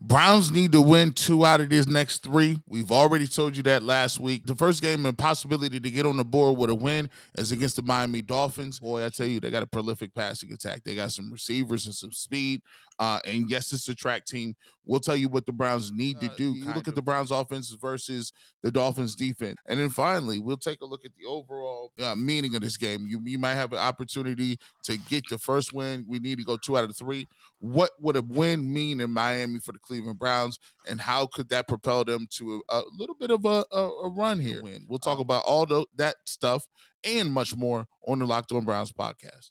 Browns need to win 2 out of these next 3. We've already told you that last week. The first game and possibility to get on the board with a win is against the Miami Dolphins. Boy, I tell you, they got a prolific passing attack. They got some receivers and some speed. And yes, it's a track team. We'll tell you what the Browns need to do. You look at the Browns offense versus the Dolphins defense. And then finally, we'll take a look at the overall meaning of this game. You might have an opportunity to get the first win. We need to go 2 out of 3. What would a win mean in Miami for the Cleveland Browns, and how could that propel them to a little bit of a run here? We'll talk about all that stuff and much more on the Locked On Browns podcast.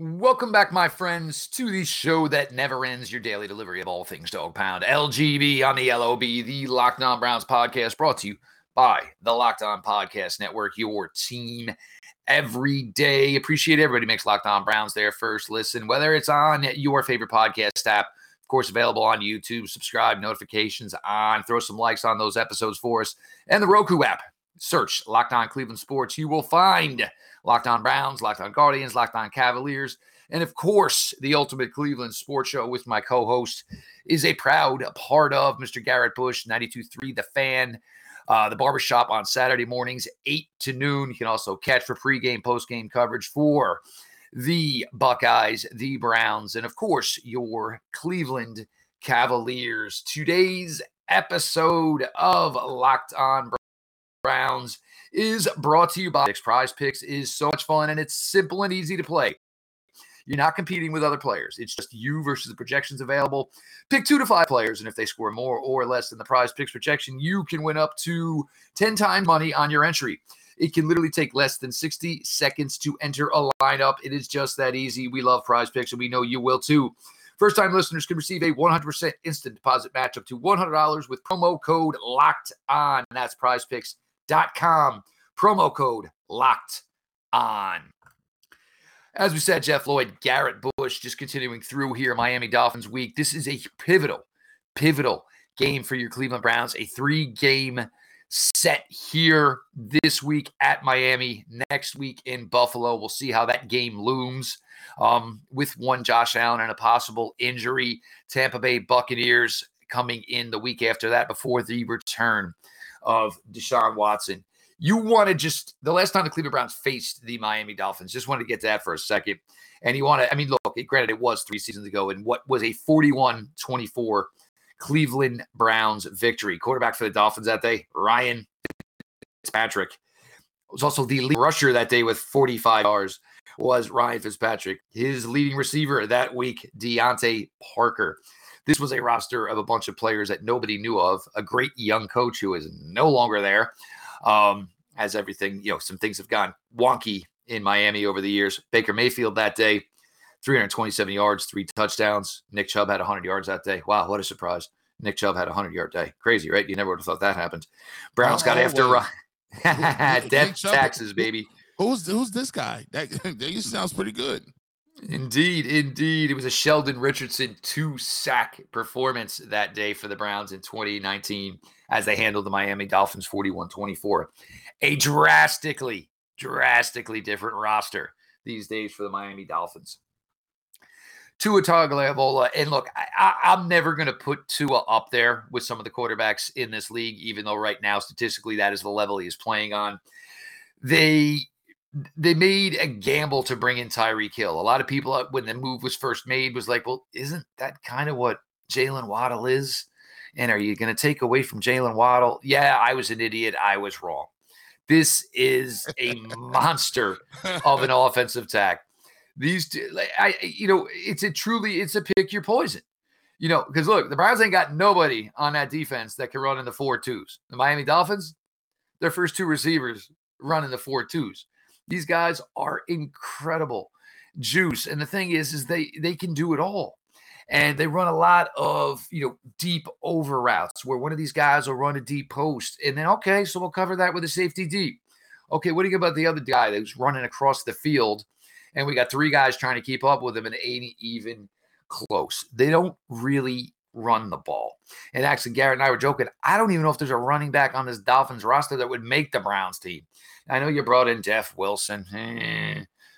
Welcome back, my friends, to the show that never ends, your daily delivery of all things Dog Pound. LGB on the LOB, the Locked On Browns podcast, brought to you by the Locked On Podcast Network, your team every day. Appreciate everybody makes Locked On Browns their first listen, whether it's on your favorite podcast app, of course, available on YouTube. Subscribe, notifications on, throw some likes on those episodes for us, and the Roku app. Search Locked On Cleveland Sports. You will find Locked On Browns, Locked On Guardians, Locked On Cavaliers, and of course, the Ultimate Cleveland Sports Show with my co-host is a proud part of Mr. Garrett Bush, 92.3 The Fan, the Barbershop on Saturday mornings, 8 to noon. You can also catch for pregame, postgame coverage for the Buckeyes, the Browns, and of course, your Cleveland Cavaliers. Today's episode of Locked On Browns is brought to you by PrizePicks. Is so much fun, and it's simple and easy to play. You're not competing with other players. It's just you versus the projections available. Pick 2 to 5 players, and if they score more or less than the PrizePicks projection, you can win up to 10 times money on your entry. It can literally take less than 60 seconds to enter a lineup. It is just that easy. We love PrizePicks, and we know you will too. First-time listeners can receive a 100% instant deposit match up to $100 with promo code LOCKEDON. That's PrizePicks.com, promo code locked on. As we said, Jeff Lloyd, Garrett Bush, just continuing through here, Miami Dolphins week. This is a pivotal game for your Cleveland Browns, a 3-game set here this week at Miami, next week in Buffalo. We'll see how that game looms with one Josh Allen and a possible injury. Tampa Bay Buccaneers coming in the week after that before the return of Deshaun Watson. You want to just – the last time the Cleveland Browns faced the Miami Dolphins, just wanted to get to that for a second. And you want to – I mean, look, granted, it was 3 seasons ago in what was a 41-24 Cleveland Browns victory. Quarterback for the Dolphins that day, Ryan Fitzpatrick. Was also the leading rusher that day with 45 yards was Ryan Fitzpatrick. His leading receiver that week, Deonte Parker. This was a roster of a bunch of players that nobody knew of. A great young coach who is no longer there. As everything, you know, some things have gone wonky in Miami over the years. Baker Mayfield that day, 327 yards, 3 touchdowns. Nick Chubb had 100 yards that day. Wow, what a surprise. Nick Chubb had a 100-yard day. Crazy, right? You never would have thought that happened. Browns got after Ryan. Death taxes, baby. Who's this guy? That sounds pretty good. Indeed. It was a Sheldon Richardson 2-sack performance that day for the Browns in 2019 as they handled the Miami Dolphins 41-24. A drastically different roster these days for the Miami Dolphins. Tua Tagovailoa, and look, I'm never going to put Tua up there with some of the quarterbacks in this league, even though right now statistically that is the level he is playing on. They made a gamble to bring in Tyreek Hill. A lot of people, when the move was first made, was like, well, isn't that kind of what Jalen Waddle is? And are you going to take away from Jalen Waddle? Yeah, I was an idiot. I was wrong. This is a monster of an offensive tackle. These two, it's a pick your poison. You know, because look, the Browns ain't got nobody on that defense that can run in the 4.2s. The Miami Dolphins, their first 2 receivers run in the 4.2s. These guys are incredible juice. And the thing is they can do it all. And they run a lot of, deep over routes where one of these guys will run a deep post. And then, okay, so we'll cover that with a safety deep. okay, what do you think about the other guy that was running across the field? And we got three guys trying to keep up with him, and it ain't even close. They don't really run the ball. And actually, Garrett and I were joking. I don't even know if there's a running back on this Dolphins roster that would make the Browns team. I know you brought in Jeff Wilson,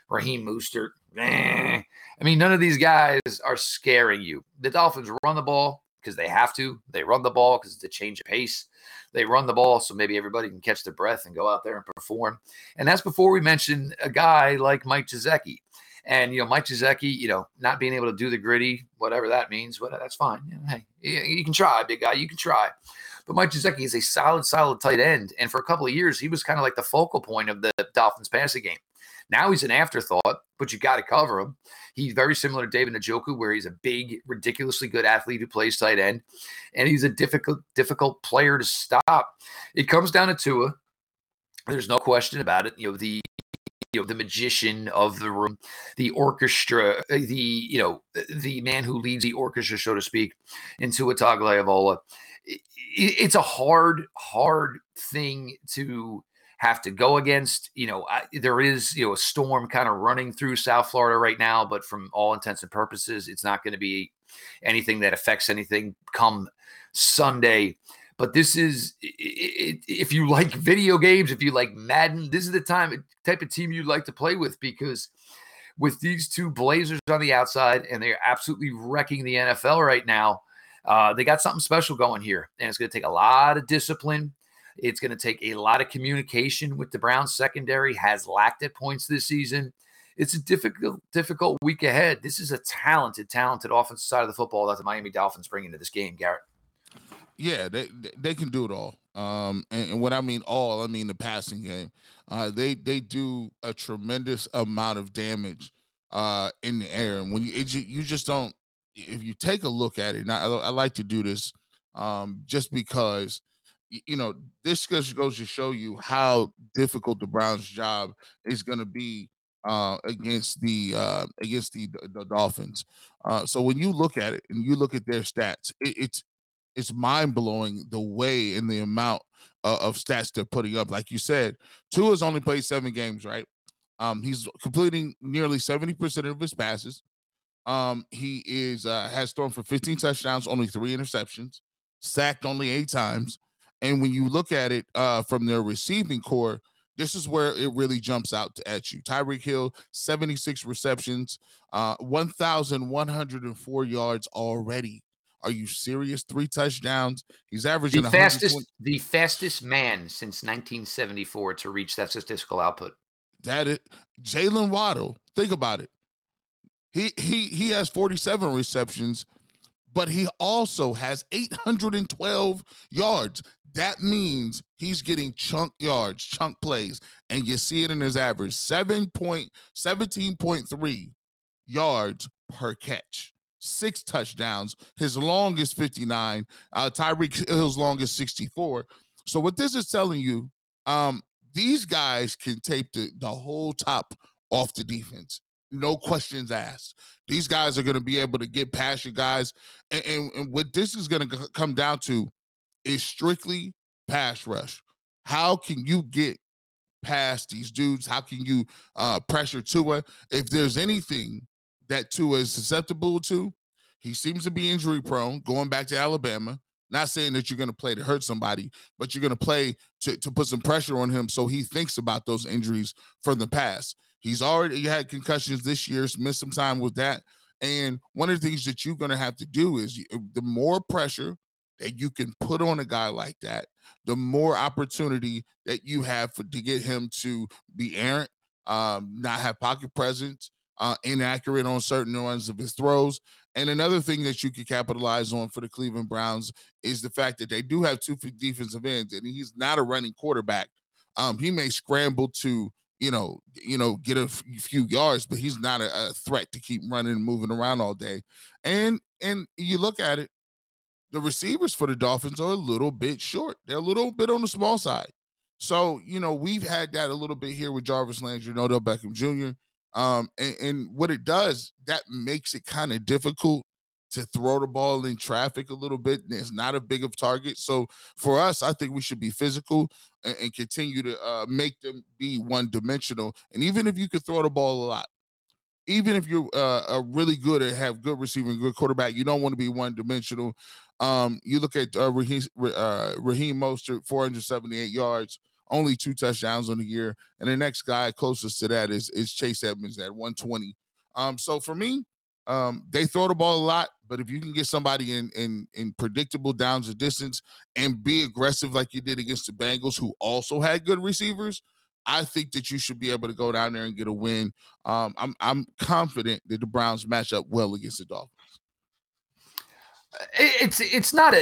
Raheem Mostert. I mean, none of these guys are scaring you. The Dolphins run the ball because they have to. They run the ball because it's a change of pace. They run the ball so maybe everybody can catch their breath and go out there and perform. And that's before we mention a guy like Mike Gesicki. And, you know, Mike Gesicki, you know, not being able to do the gritty, whatever that means, whatever, that's fine. You know, hey, you can try, big guy. You can try. But Mike Gesicki is a solid tight end. And for a couple of years, he was kind of like the focal point of the Dolphins passing game. Now he's an afterthought, but you got to cover him. He's very similar to David Njoku, where he's a big, ridiculously good athlete who plays tight end, and he's a difficult player to stop. It comes down to Tua. There's no question about it. The magician of the room, the orchestra, the man who leads the orchestra, so to speak, in Tua Tagovailoa. It's a hard thing to have to go against. There is, a storm kind of running through South Florida right now, but from all intents and purposes, it's not going to be anything that affects anything come Sunday. But this is, if you like video games, if you like Madden, this is the type of team you'd like to play with, because with these two Blazers on the outside, and they're absolutely wrecking the NFL right now, they got something special going here, and it's going to take a lot of discipline. It's going to take a lot of communication with the Browns. Secondary has lacked at points this season. It's a difficult week ahead. This is a talented offensive side of the football that the Miami Dolphins bring into this game, Garrett. Yeah, they can do it all. And what I mean all, I mean the passing game. They do a tremendous amount of damage in the air. And when you just don't, if you take a look at it, and I like to do this just because, this just goes to show you how difficult the Browns' job is going to be against the Dolphins. So when you look at it and you look at their stats, it's mind blowing the way and the amount of stats they're putting up. Like you said, Tua's only played 7 games, right? He's completing nearly 70% of his passes. He is has thrown for 15 touchdowns, only 3 interceptions, sacked only 8 times. And when you look at it from their receiving core, this is where it really jumps out at you. Tyreek Hill, 76 receptions, 1,104 yards already. Are you serious? 3 touchdowns. He's averaging the fastest man since 1974 to reach that statistical output. That is Jalen Waddle. Think about it. He has 47 receptions, but he also has 812 yards. That means he's getting chunk yards, chunk plays, and you see it in his average, 17.3 yards per catch, 6 touchdowns. His longest 59, Tyreek Hill's longest 64. So what this is telling you, these guys can tape the whole top off the defense. No questions asked. These guys are going to be able to get past you guys. And what this is going to come down to is strictly pass rush. How can you get past these dudes? How can you pressure Tua? If there's anything that Tua is susceptible to, he seems to be injury prone, going back to Alabama. Not saying that you're going to play to hurt somebody, but you're going to play to put some pressure on him so he thinks about those injuries from the past. He's already had concussions this year, missed some time with that. And one of the things that you're going to have to do is the more pressure that you can put on a guy like that, the more opportunity that you have to get him to be errant, not have pocket presence, inaccurate on certain runs of his throws. And another thing that you could capitalize on for the Cleveland Browns is the fact that they do have 2 defensive ends, and he's not a running quarterback. He may scramble to, get a few yards, but he's not a threat to keep running and moving around all day. And you look at it, the receivers for the Dolphins are a little bit short. They're a little bit on the small side. So, we've had that a little bit here with Jarvis Landry and Odell Beckham Jr. And what it does, that makes it kind of difficult to throw the ball in traffic a little bit. It's not a big of target. So for us, I think we should be physical. and continue to make them be one-dimensional. And even if you could throw the ball a lot, even if you're a really good and have good receiving, good quarterback, you don't want to be one-dimensional. You look at Raheem Mostert, 478 yards, only 2 touchdowns on the year. And the next guy closest to that is Chase Edmonds at 120. So for me, they throw the ball a lot, but if you can get somebody in predictable downs and distance and be aggressive like you did against the Bengals, who also had good receivers, I think that you should be able to go down there and get a win. I'm confident that the Browns match up well against the Dolphins. It's not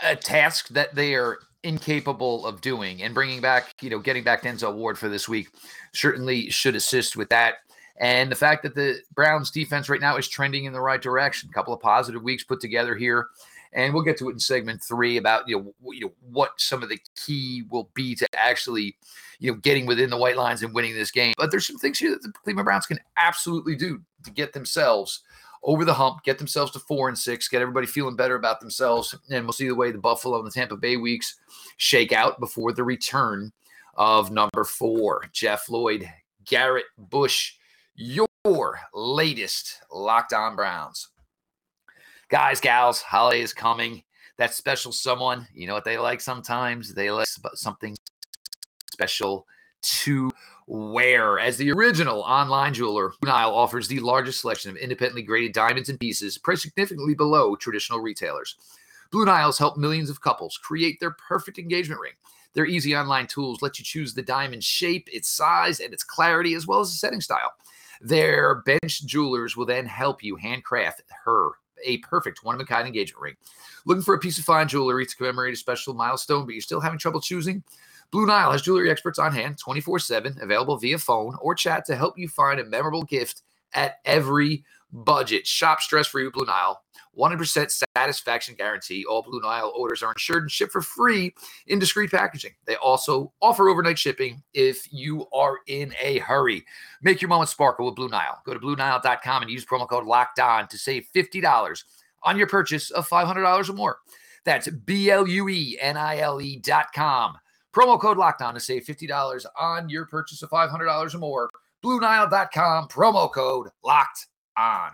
a task that they are incapable of doing, and bringing back, getting back Denzel Ward for this week certainly should assist with that. And the fact that the Browns defense right now is trending in the right direction. A couple of positive weeks put together here. And we'll get to it in segment 3 about, what some of the key will be to actually, getting within the white lines and winning this game. But there's some things here that the Cleveland Browns can absolutely do to get themselves over the hump, get themselves to 4-6, get everybody feeling better about themselves. And we'll see the way the Buffalo and the Tampa Bay weeks shake out before the return of number 4. Jeff Lloyd, Garrett Bush, your latest Locked On Browns. Guys, gals, holiday is coming. That special someone, you know what they like sometimes? They like something special to wear. As the original online jeweler, Blue Nile offers the largest selection of independently graded diamonds and pieces, priced significantly below traditional retailers. Blue Nile's helped millions of couples create their perfect engagement ring. Their easy online tools let you choose the diamond shape, its size, and its clarity, as well as the setting style. Their bench jewelers will then help you handcraft a perfect one-of-a-kind engagement ring. Looking for a piece of fine jewelry to commemorate a special milestone, but you're still having trouble choosing? Blue Nile has jewelry experts on hand 24/7, available via phone or chat to help you find a memorable gift at every budget. Shop stress-free with Blue Nile. 100% satisfaction guarantee. All Blue Nile orders are insured and shipped for free in discreet packaging. They also offer overnight shipping if you are in a hurry. Make your moment sparkle with Blue Nile. Go to BlueNile.com and use promo code LOCKEDON to save $50 on your purchase of $500 or more. That's BlueNile.com. Promo code LOCKEDON to save $50 on your purchase of $500 or more. BlueNile.com. Promo code LOCKED on.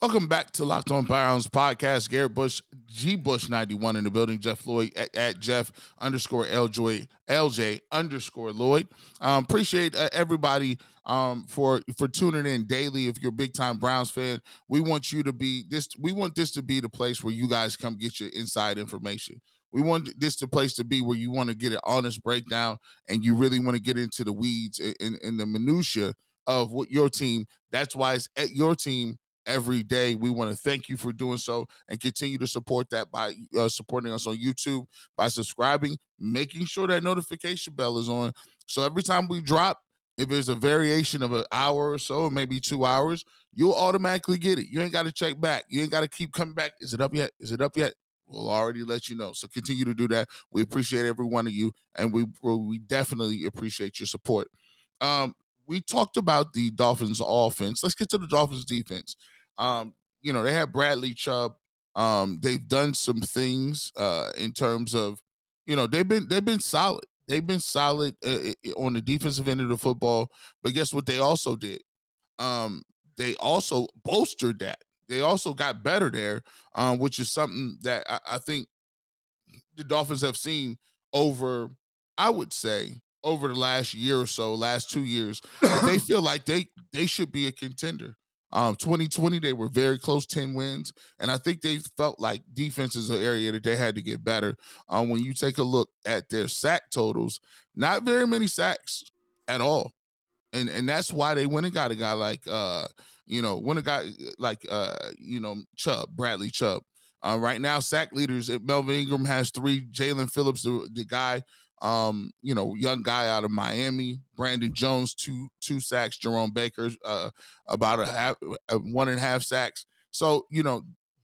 Welcome back to Locked On Browns podcast. Garrett Bush, G Bush 91 in the building. Jeff Lloyd at Jeff _ LJ _ Lloyd. Appreciate everybody for tuning in daily. If you're a big time Browns fan, we want you to be this. We want this to be the place where you guys come get your inside information. We want this the place to be where you want to get an honest breakdown and you really want to get into the weeds and the minutia of what your team. That's why it's at your team every day. We want to thank you for doing so and continue to support that by supporting us on YouTube, by subscribing, making sure that notification bell is on. So every time we drop, if there's a variation of an hour or so, maybe 2 hours, you'll automatically get it. You ain't got to check back. You ain't got to keep coming back. Is it up yet? Is it up yet? We'll already let you know. So continue to do that. We appreciate every one of you, and we definitely appreciate your support. We talked about the Dolphins offense. Let's get to the Dolphins defense. They have Bradley Chubb. They've done some things in terms of, they've been solid. They've been solid on the defensive end of the football. But guess what they also did? They also bolstered that. They also got better there, which is something that I think the Dolphins have seen over, I would say, over the last year or so, last 2 years, they feel like they should be a contender. 2020, they were very close, 10 wins. And I think they felt like defense is an area that they had to get better. When you take a look at their sack totals, not very many sacks at all. And that's why they went and got a guy like, Chubb, Bradley Chubb. Right now, sack leaders, Melvin Ingram has 3, Jaelan Phillips, the guy, young guy out of Miami, Brandon Jones, 2 sacks, Jerome Baker, about a 1.5 sacks. So,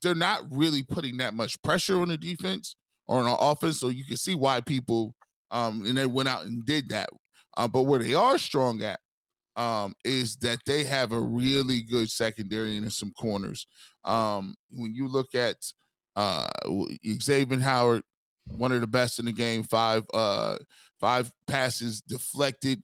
they're not really putting that much pressure on the defense or on the offense. So you can see why people, and they went out and did that. But where they are strong at, is that they have a really good secondary and in some corners. When you look at Xavien Howard, one of the best in the game. Five passes deflected.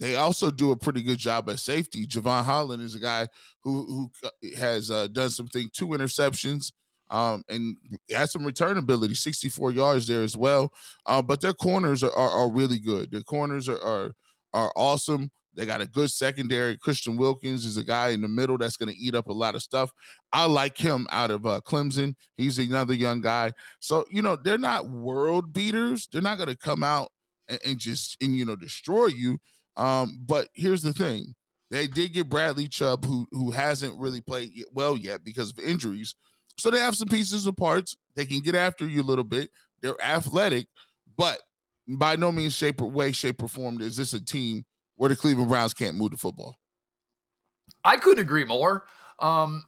They also do a pretty good job at safety. Javon Holland is a guy who has done something, 2 interceptions, and has some return ability, 64 yards there as well. But their corners are really good. Their corners are awesome. They got a good secondary. Christian Wilkins is a guy in the middle that's going to eat up a lot of stuff. I like him out of Clemson. He's another young guy. So, you know, they're not world beaters. They're not going to come out and destroy you. But here's the thing. They did get Bradley Chubb, who hasn't really played well yet because of injuries. So they have some pieces and parts. They can get after you a little bit. They're athletic, but by no means, shape or form, is this a team where the Cleveland Browns can't move the football. I couldn't agree more. And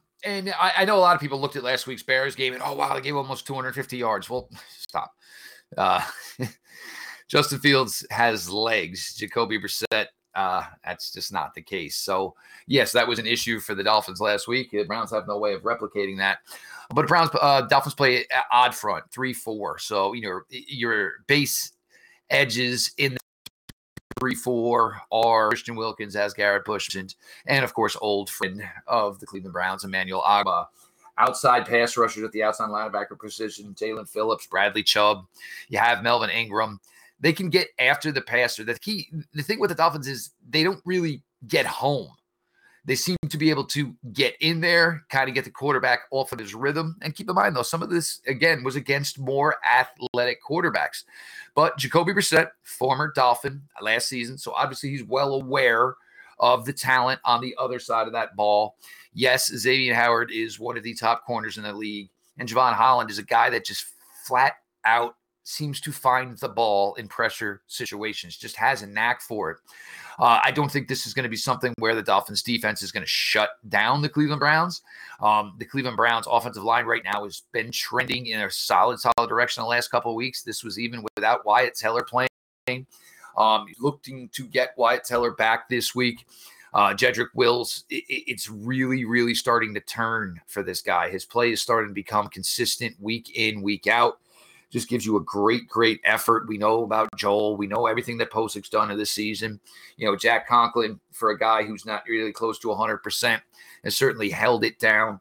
I know a lot of people looked at last week's Bears game and, oh, wow, they gave almost 250 yards. Well, stop. Justin Fields has legs. Jacoby Brissett, that's just not the case. So, yes, that was an issue for the Dolphins last week. The Browns have no way of replicating that. But the Browns, Dolphins play odd front, 3-4. So, you know, your base edges in the 3-4 are Christian Wilkins, as Garrett Bush, and of course, old friend of the Cleveland Browns, Emmanuel Ogbah. Outside pass rushers at the outside linebacker position, Jaelan Phillips, Bradley Chubb. You have Melvin Ingram. They can get after the passer. The thing with the Dolphins is they don't really get home. They seem to be able to get in there, kind of get the quarterback off of his rhythm. And keep in mind, though, some of this, again, was against more athletic quarterbacks. But Jacoby Brissett, former Dolphin last season, so obviously he's well aware of the talent on the other side of that ball. Yes, Xavien Howard is one of the top corners in the league. And Javon Holland is a guy that just flat out seems to find the ball in pressure situations, just has a knack for it. I don't think this is going to be something where the Dolphins defense is going to shut down the Cleveland Browns. The Cleveland Browns offensive line right now has been trending in a solid direction the last couple of weeks. This was even without Wyatt Teller playing. Looking to get Wyatt Teller back this week. Jedrick Wills, it's really, really starting to turn for this guy. His play is starting to become consistent week in, week out. Just gives you a great, great effort. We know about Joel. We know everything that Posick's done in this season. You know, Jack Conklin, for a guy who's not really close to 100%, has certainly held it down.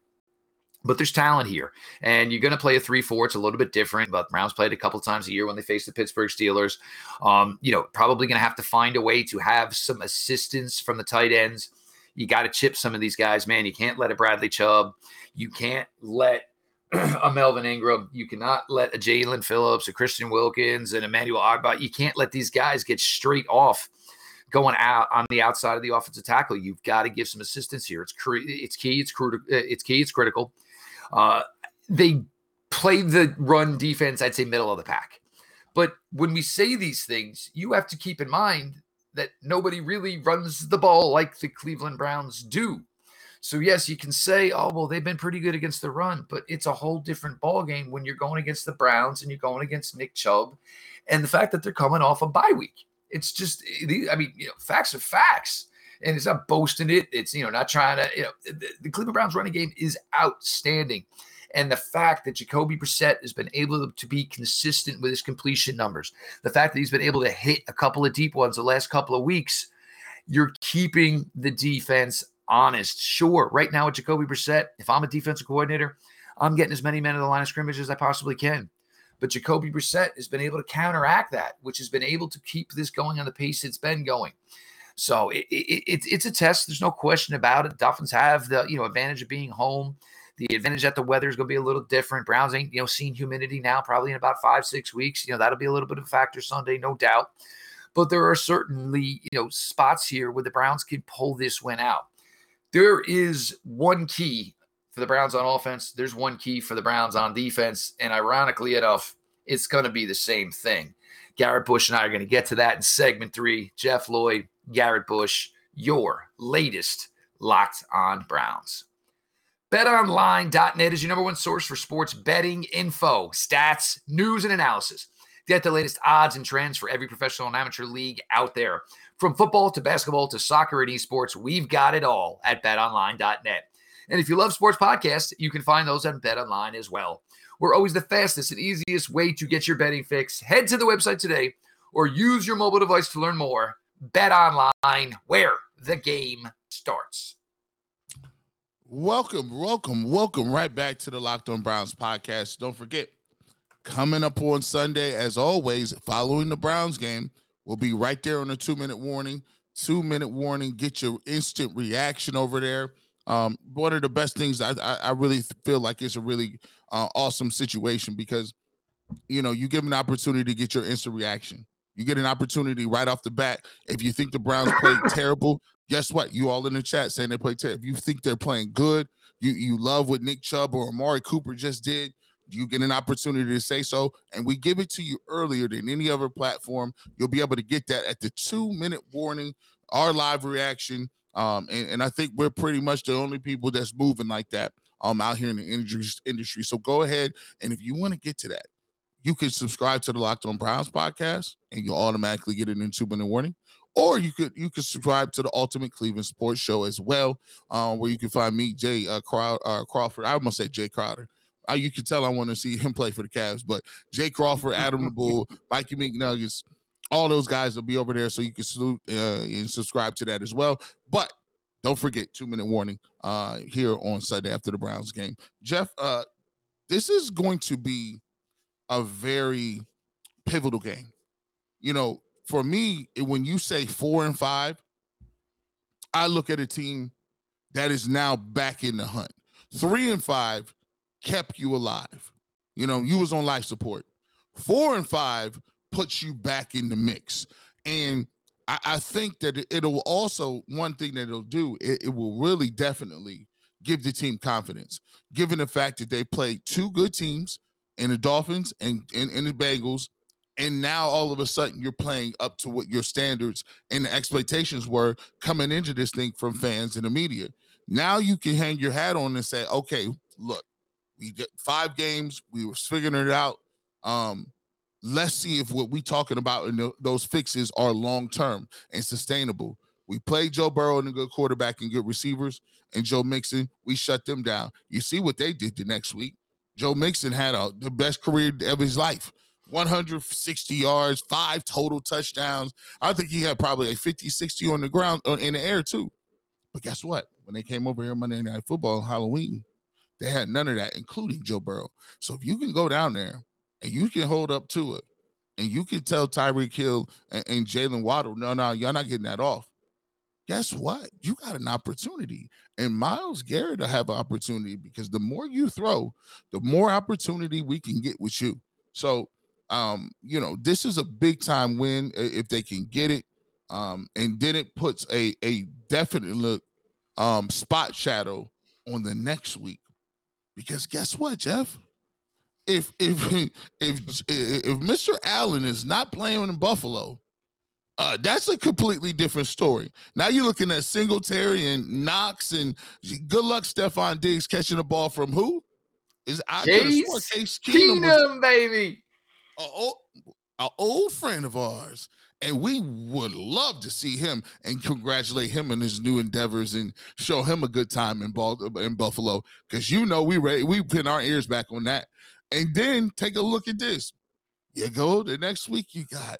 But there's talent here. And you're going to play a 3-4. It's a little bit different. But Browns played a couple times a year when they faced the Pittsburgh Steelers. You know, probably going to have to find a way to have some assistance from the tight ends. You got to chip some of these guys, man. You can't let a Bradley Chubb. You can't let a Melvin Ingram. You cannot let a Jaelan Phillips, a Christian Wilkins, and Emmanuel Ogbah. You can't let these guys get straight off going out on the outside of the offensive tackle. You've got to give some assistance here. It's key. It's critical. They play the run defense, I'd say middle of the pack. But when we say these things, you have to keep in mind that nobody really runs the ball like the Cleveland Browns do. So, yes, you can say, oh, well, they've been pretty good against the run, but it's a whole different ballgame when you're going against the Browns and you're going against Nick Chubb and the fact that they're coming off a bye week. It's just, I mean, you know, facts are facts, and it's not boasting it. It's, you know, not trying to, you know, the Cleveland Browns running game is outstanding. And the fact that Jacoby Brissett has been able to be consistent with his completion numbers, the fact that he's been able to hit a couple of deep ones the last couple of weeks, you're keeping the defense honest. Sure, right now with Jacoby Brissett, if I'm a defensive coordinator, I'm getting as many men at the line of scrimmage as I possibly can. But Jacoby Brissett has been able to counteract that, which has been able to keep this going on the pace it's been going. So it's a test. There's no question about it. Dolphins have the advantage of being home. The advantage that the weather is going to be a little different. Browns ain't seen humidity now probably in about 5-6 weeks. That'll be a little bit of a factor Sunday, no doubt. But there are certainly spots here where the Browns could pull this win out. There is one key for the Browns on offense. There's one key for the Browns on defense. And ironically enough, it's going to be the same thing. Garrett Bush and I are going to get to that in segment 3. Jeff Lloyd, Garrett Bush, your latest Locked On Browns. BetOnline.net is your number one source for sports betting info, stats, news, and analysis. Get the latest odds and trends for every professional and amateur league out there. From football to basketball to soccer and esports, we've got it all at BetOnline.net. And if you love sports podcasts, you can find those on BetOnline as well. We're always the fastest and easiest way to get your betting fix. Head to the website today or use your mobile device to learn more. BetOnline, where the game starts. Welcome right back to the Locked On Browns podcast. Don't forget, coming up on Sunday, as always, following the Browns game, we'll be right there on the two-minute warning. Get your instant reaction over there. One of the best things, I really feel like it's a really awesome situation because, you know, you give an opportunity to get your instant reaction. You get an opportunity right off the bat. If you think the Browns played terrible, guess what? You all in the chat saying they play terrible. If you think they're playing good, you love what Nick Chubb or Amari Cooper just did, you get an opportunity to say so. And we give it to you earlier than any other platform. You'll be able to get that at the 2-minute warning, our live reaction. And I think we're pretty much the only people that's moving like that out here in the industry. So go ahead. And if you want to get to that, you can subscribe to the Locked On Browns podcast and you'll automatically get an in 2-minute warning. Or you could subscribe to the Ultimate Cleveland Sports Show as well, where you can find me, Jay Crawford. I almost said Jay Crowder. You can tell I want to see him play for the Cavs, but Jay Crawford, Adam the Bull, Mikey McNuggets, all those guys will be over there, so you can salute and subscribe to that as well. But don't forget, 2-minute warning here on Sunday after the Browns game. Jeff, this is going to be a very pivotal game. You know, for me, when you say 4-5, I look at a team that is now back in the hunt. 3-5 kept you alive. You know, you was on life support. 4-5 puts you back in the mix. And I think that it'll also, one thing that it'll do, it will really definitely give the team confidence, given the fact that they played two good teams in the Dolphins and the Bengals. And now all of a sudden you're playing up to what your standards and the expectations were coming into this thing from fans and the media. Now you can hang your hat on and say, okay, look, we get 5 games. We were figuring it out. Let's see if what we're talking about in those fixes are long-term and sustainable. We played Joe Burrow and a good quarterback and good receivers, and Joe Mixon, we shut them down. You see what they did the next week. Joe Mixon had the best career of his life. 160 yards, 5 total touchdowns. I think he had probably a 50-60 on the ground, in the air too. But guess what? When they came over here Monday Night Football on Halloween, they had none of that, including Joe Burrow. So if you can go down there and you can hold up to it and you can tell Tyreek Hill and Jalen Waddle, no, y'all not getting that off. Guess what? You got an opportunity. And Myles Garrett will have an opportunity because the more you throw, the more opportunity we can get with you. So, you know, this is a big time win if they can get it. And then it puts a definite look, spot shadow on the next week, because guess what, Jeff, if Mr. Allen is not playing in Buffalo, that's a completely different story. Now you're looking at Singletary and Knox, and good luck Stephon Diggs catching the ball from who? Case Keenum, baby. An old friend of ours, and we would love to see him and congratulate him on his new endeavors and show him a good time in Buffalo, because you know we pin our ears back on that. And then take a look at this. You go the next week, you got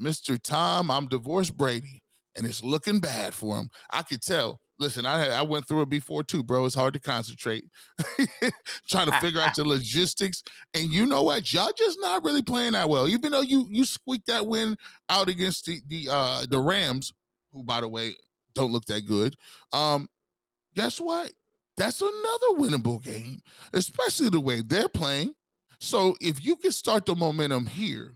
Mr. Tom, I'm divorced Brady, and it's looking bad for him. I could tell. Listen, I went through it before too, bro. It's hard to concentrate. Trying to figure out the logistics. And you know what? Y'all just not really playing that well. Even though you squeaked that win out against the Rams, who, by the way, don't look that good. Guess what? That's another winnable game, especially the way they're playing. So if you can start the momentum here,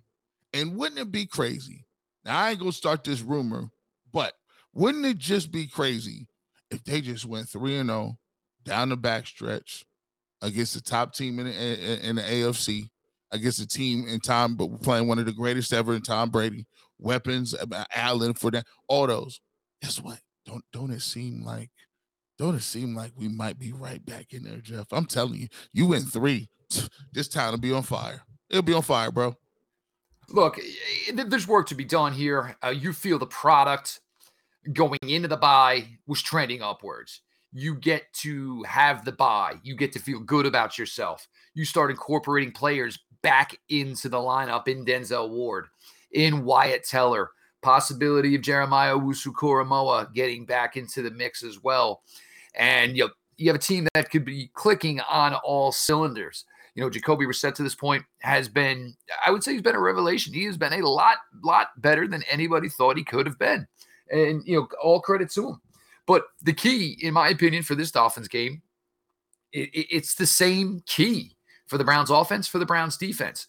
and wouldn't it be crazy? Now, I ain't going to start this rumor, but wouldn't it just be crazy if they just went 3-0 down the backstretch against the top team in the AFC, against a team in time, but we're playing one of the greatest ever in Tom Brady, weapons, Allen, for that, all those. Guess what? Don't it seem like we might be right back in there, Jeff? I'm telling you, you win 3. This town will be on fire. It'll be on fire, bro. Look, there's work to be done here. You feel the product going into the bye was trending upwards. You get to have the bye. You get to feel good about yourself. you start incorporating players back into the lineup in Denzel Ward, in Wyatt Teller, possibility of Jeremiah Owusu-Koramoah getting back into the mix as well. And you have a team that could be clicking on all cylinders. You know, Jacoby Brissett to this point has been, I would say he's been a revelation. He has been a lot better than anybody thought he could have been. And, you know, all credit to him. But the key, in my opinion, for this Dolphins game, it's the same key for the Browns offense, for the Browns defense.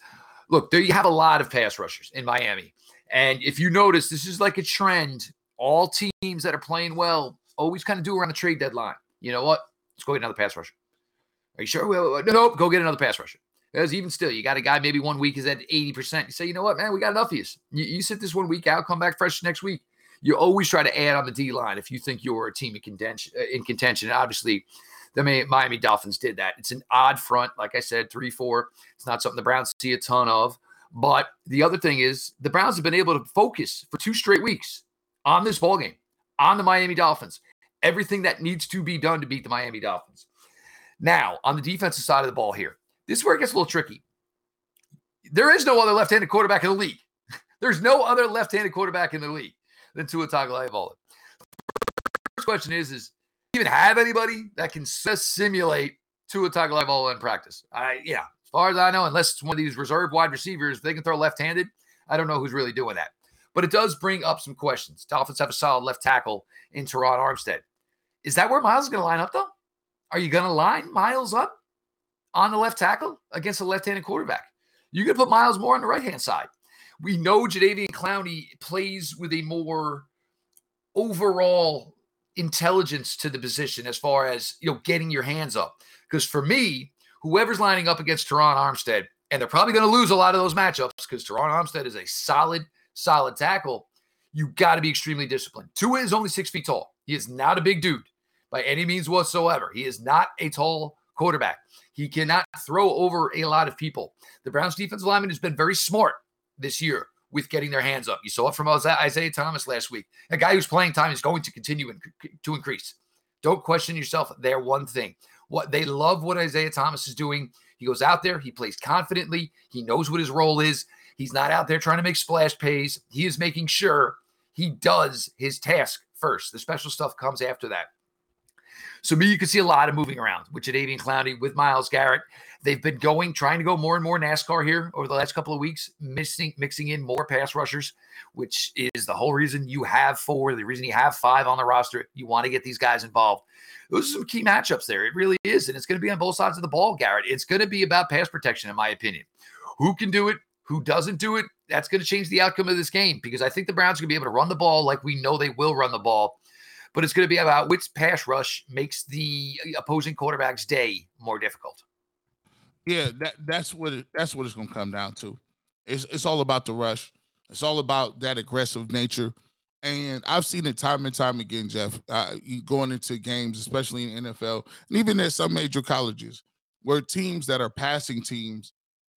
Look, there you have a lot of pass rushers in Miami. And if you notice, this is like a trend. All teams that are playing well always kind of do around the trade deadline. You know what? Let's go get another pass rusher. Are you sure? Nope, go get another pass rusher. Because even still, you got a guy maybe 1 week is at 80%. You say, you know what, man, we got enough of you. You sit this 1 week out, come back fresh next week. You always try to add on the D-line if you think you're a team in contention. And obviously, the Miami Dolphins did that. It's an odd front. Like I said, 3-4. It's not something the Browns see a ton of. But the other thing is the Browns have been able to focus for 2 straight weeks on this ballgame, on the Miami Dolphins, everything that needs to be done to beat the Miami Dolphins. Now, on the defensive side of the ball here, this is where it gets a little tricky. There is no other left-handed quarterback in the league. There's no other left-handed quarterback in the league than Tua Tagovailoa. First question is do you even have anybody that can simulate Tua Tagovailoa in practice? Yeah. As far as I know, unless it's one of these reserve wide receivers, they can throw left-handed. I don't know who's really doing that. But it does bring up some questions. Dolphins have a solid left tackle in Teron Armstead. Is that where Myles is going to line up, though? Are you going to line Myles up on the left tackle against a left-handed quarterback? You're going to put Myles more on the right-hand side. We know Jadeveon Clowney plays with a more overall intelligence to the position as far as, you know, getting your hands up. Because for me, whoever's lining up against Teron Armstead, and they're probably going to lose a lot of those matchups because Teron Armstead is a solid tackle, you got to be extremely disciplined. Tua is only 6 feet tall. He is not a big dude by any means whatsoever. He is not a tall quarterback. He cannot throw over a lot of people. The Browns defensive lineman has been very smart this year with getting their hands up. You saw it from Isaiah Thomas last week. A guy whose playing time is going to continue to increase. Don't question yourself. They're one thing. What they love what Isaiah Thomas is doing. He goes out there. He plays confidently. He knows what his role is. He's not out there trying to make splash plays. He is making sure he does his task first. The special stuff comes after that. So me, you can see a lot of moving around with Jadeveon Clowney, with Myles Garrett. They've been trying to go more and more NASCAR here over the last couple of weeks, mixing in more pass rushers, which is the whole reason you have 4, the reason you have 5 on the roster. You want to get these guys involved. Those are some key matchups there. It really is, and it's going to be on both sides of the ball, Garrett. It's going to be about pass protection, in my opinion. Who can do it? Who doesn't do it? That's going to change the outcome of this game because I think the Browns are going to be able to run the ball like we know they will run the ball. But it's going to be about which pass rush makes the opposing quarterback's day more difficult. Yeah, that's what it's going to come down to. It's all about the rush. It's all about that aggressive nature. And I've seen it time and time again, Jeff, going into games, especially in the NFL, and even at some major colleges, where teams that are passing teams,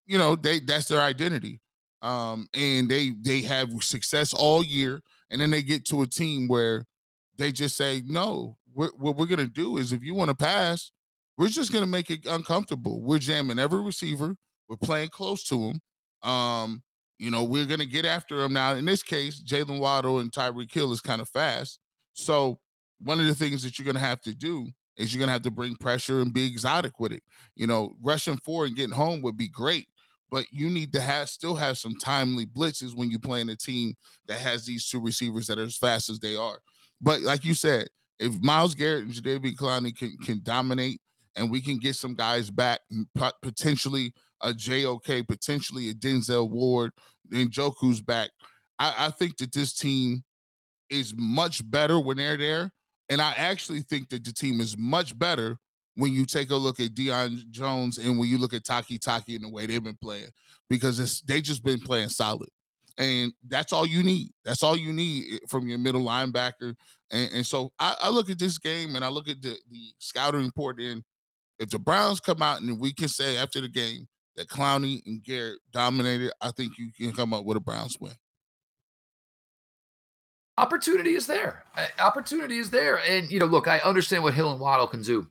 you know, that's their identity. And they have success all year, and then they get to a team where they just say, no, what we're going to do is if you want to pass, we're just going to make it uncomfortable. We're jamming every receiver. We're playing close to them. You know, we're going to get after them. Now, in this case, Jalen Waddle and Tyreek Hill is kind of fast. So one of the things that you're going to have to do is you're going to have to bring pressure and be exotic with it. You know, rushing forward and getting home would be great, but you need to still have some timely blitzes when you're playing a team that has these two receivers that are as fast as they are. But like you said, if Myles Garrett and Jadeveon Clowney can dominate and we can get some guys back, potentially a JOK, potentially a Denzel Ward, and Njoku's back, I think that this team is much better when they're there. And I actually think that the team is much better when you take a look at Deion Jones and when you look at Taki and the way they've been playing, because they just been playing solid. And that's all you need. That's all you need from your middle linebacker. And so I look at this game and I look at the scouting report. And if the Browns come out and we can say after the game that Clowney and Garrett dominated, I think you can come up with a Browns win. Opportunity is there. Opportunity is there. And, you know, look, I understand what Hill and Waddle can do.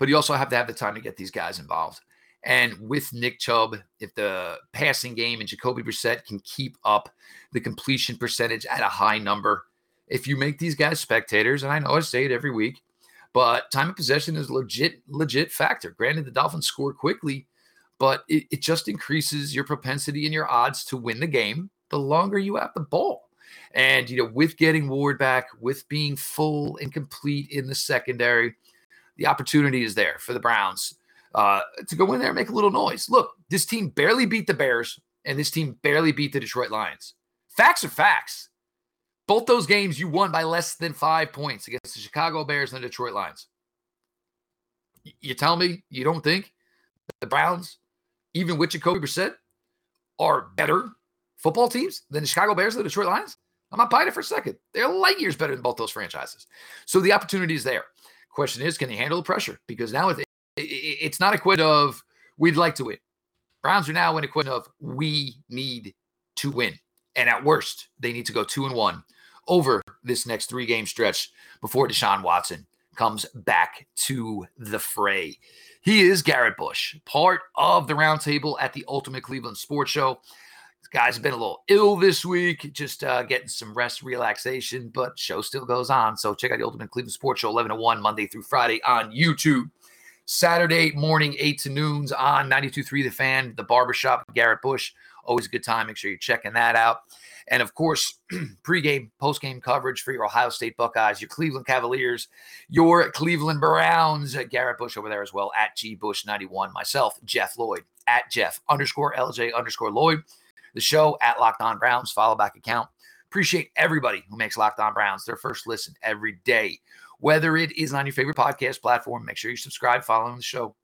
But you also have to have the time to get these guys involved. And with Nick Chubb, if the passing game and Jacoby Brissett can keep up the completion percentage at a high number, if you make these guys spectators, and I know I say it every week, but time of possession is a legit factor. Granted, the Dolphins score quickly, but it just increases your propensity and your odds to win the game the longer you have the ball. And, with getting Ward back, with being full and complete in the secondary, the opportunity is there for the Browns to go in there and make a little noise. Look, this team barely beat the Bears, and this team barely beat the Detroit Lions. Facts are facts. Both those games you won by less than 5 points against the Chicago Bears and the Detroit Lions. You tell me you don't think the Browns, even with Jacoby Brissett, are better football teams than the Chicago Bears and the Detroit Lions? I'm not buying it for a second. They're light years better than both those franchises. So the opportunity is there. Question is, can they handle the pressure? Because now it's not a question of we'd like to win. Browns are now in a question of we need to win. And at worst, they need to go 2-1 over this next three-game stretch before Deshaun Watson comes back to the fray. He is Garrett Bush, part of the roundtable at the Ultimate Cleveland Sports Show. This guy's been a little ill this week, just getting some rest, relaxation, but show still goes on. So check out the Ultimate Cleveland Sports Show, 11 to 1, Monday through Friday on YouTube. Saturday morning, 8 to noons on 92.3 The Fan, The Barbershop, Garrett Bush. Always a good time. Make sure you're checking that out. And, of course, pregame, postgame coverage for your Ohio State Buckeyes, your Cleveland Cavaliers, your Cleveland Browns. Garrett Bush over there as well, at GBush91. Myself, Jeff Lloyd, at Jeff_LJ_Lloyd. The show, at Locked On Browns, follow back account. Appreciate everybody who makes Locked On Browns their first listen every day. Whether it is on your favorite podcast platform, make sure you subscribe following the show.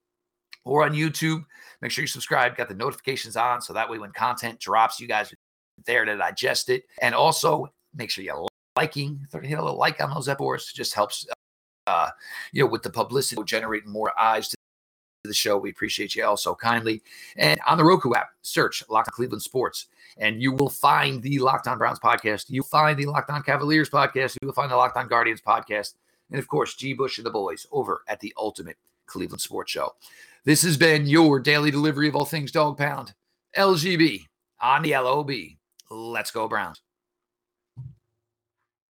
Or on YouTube, make sure you subscribe. Got the notifications on, so that way when content drops, you guys are there to digest it. And also, make sure you're liking. Hit a little like on those episodes. It just helps, with the publicity, generating more eyes to the show. We appreciate you all so kindly. And on the Roku app, search Locked On Cleveland Sports, and you will find the Locked On Browns podcast. You'll find the Locked On Cavaliers podcast. You'll find the Locked On Guardians podcast. And, of course, G. Bush and the boys over at the Ultimate Cleveland Sports Show. This has been your daily delivery of all things Dog Pound. LGB on the LOB. Let's go Browns.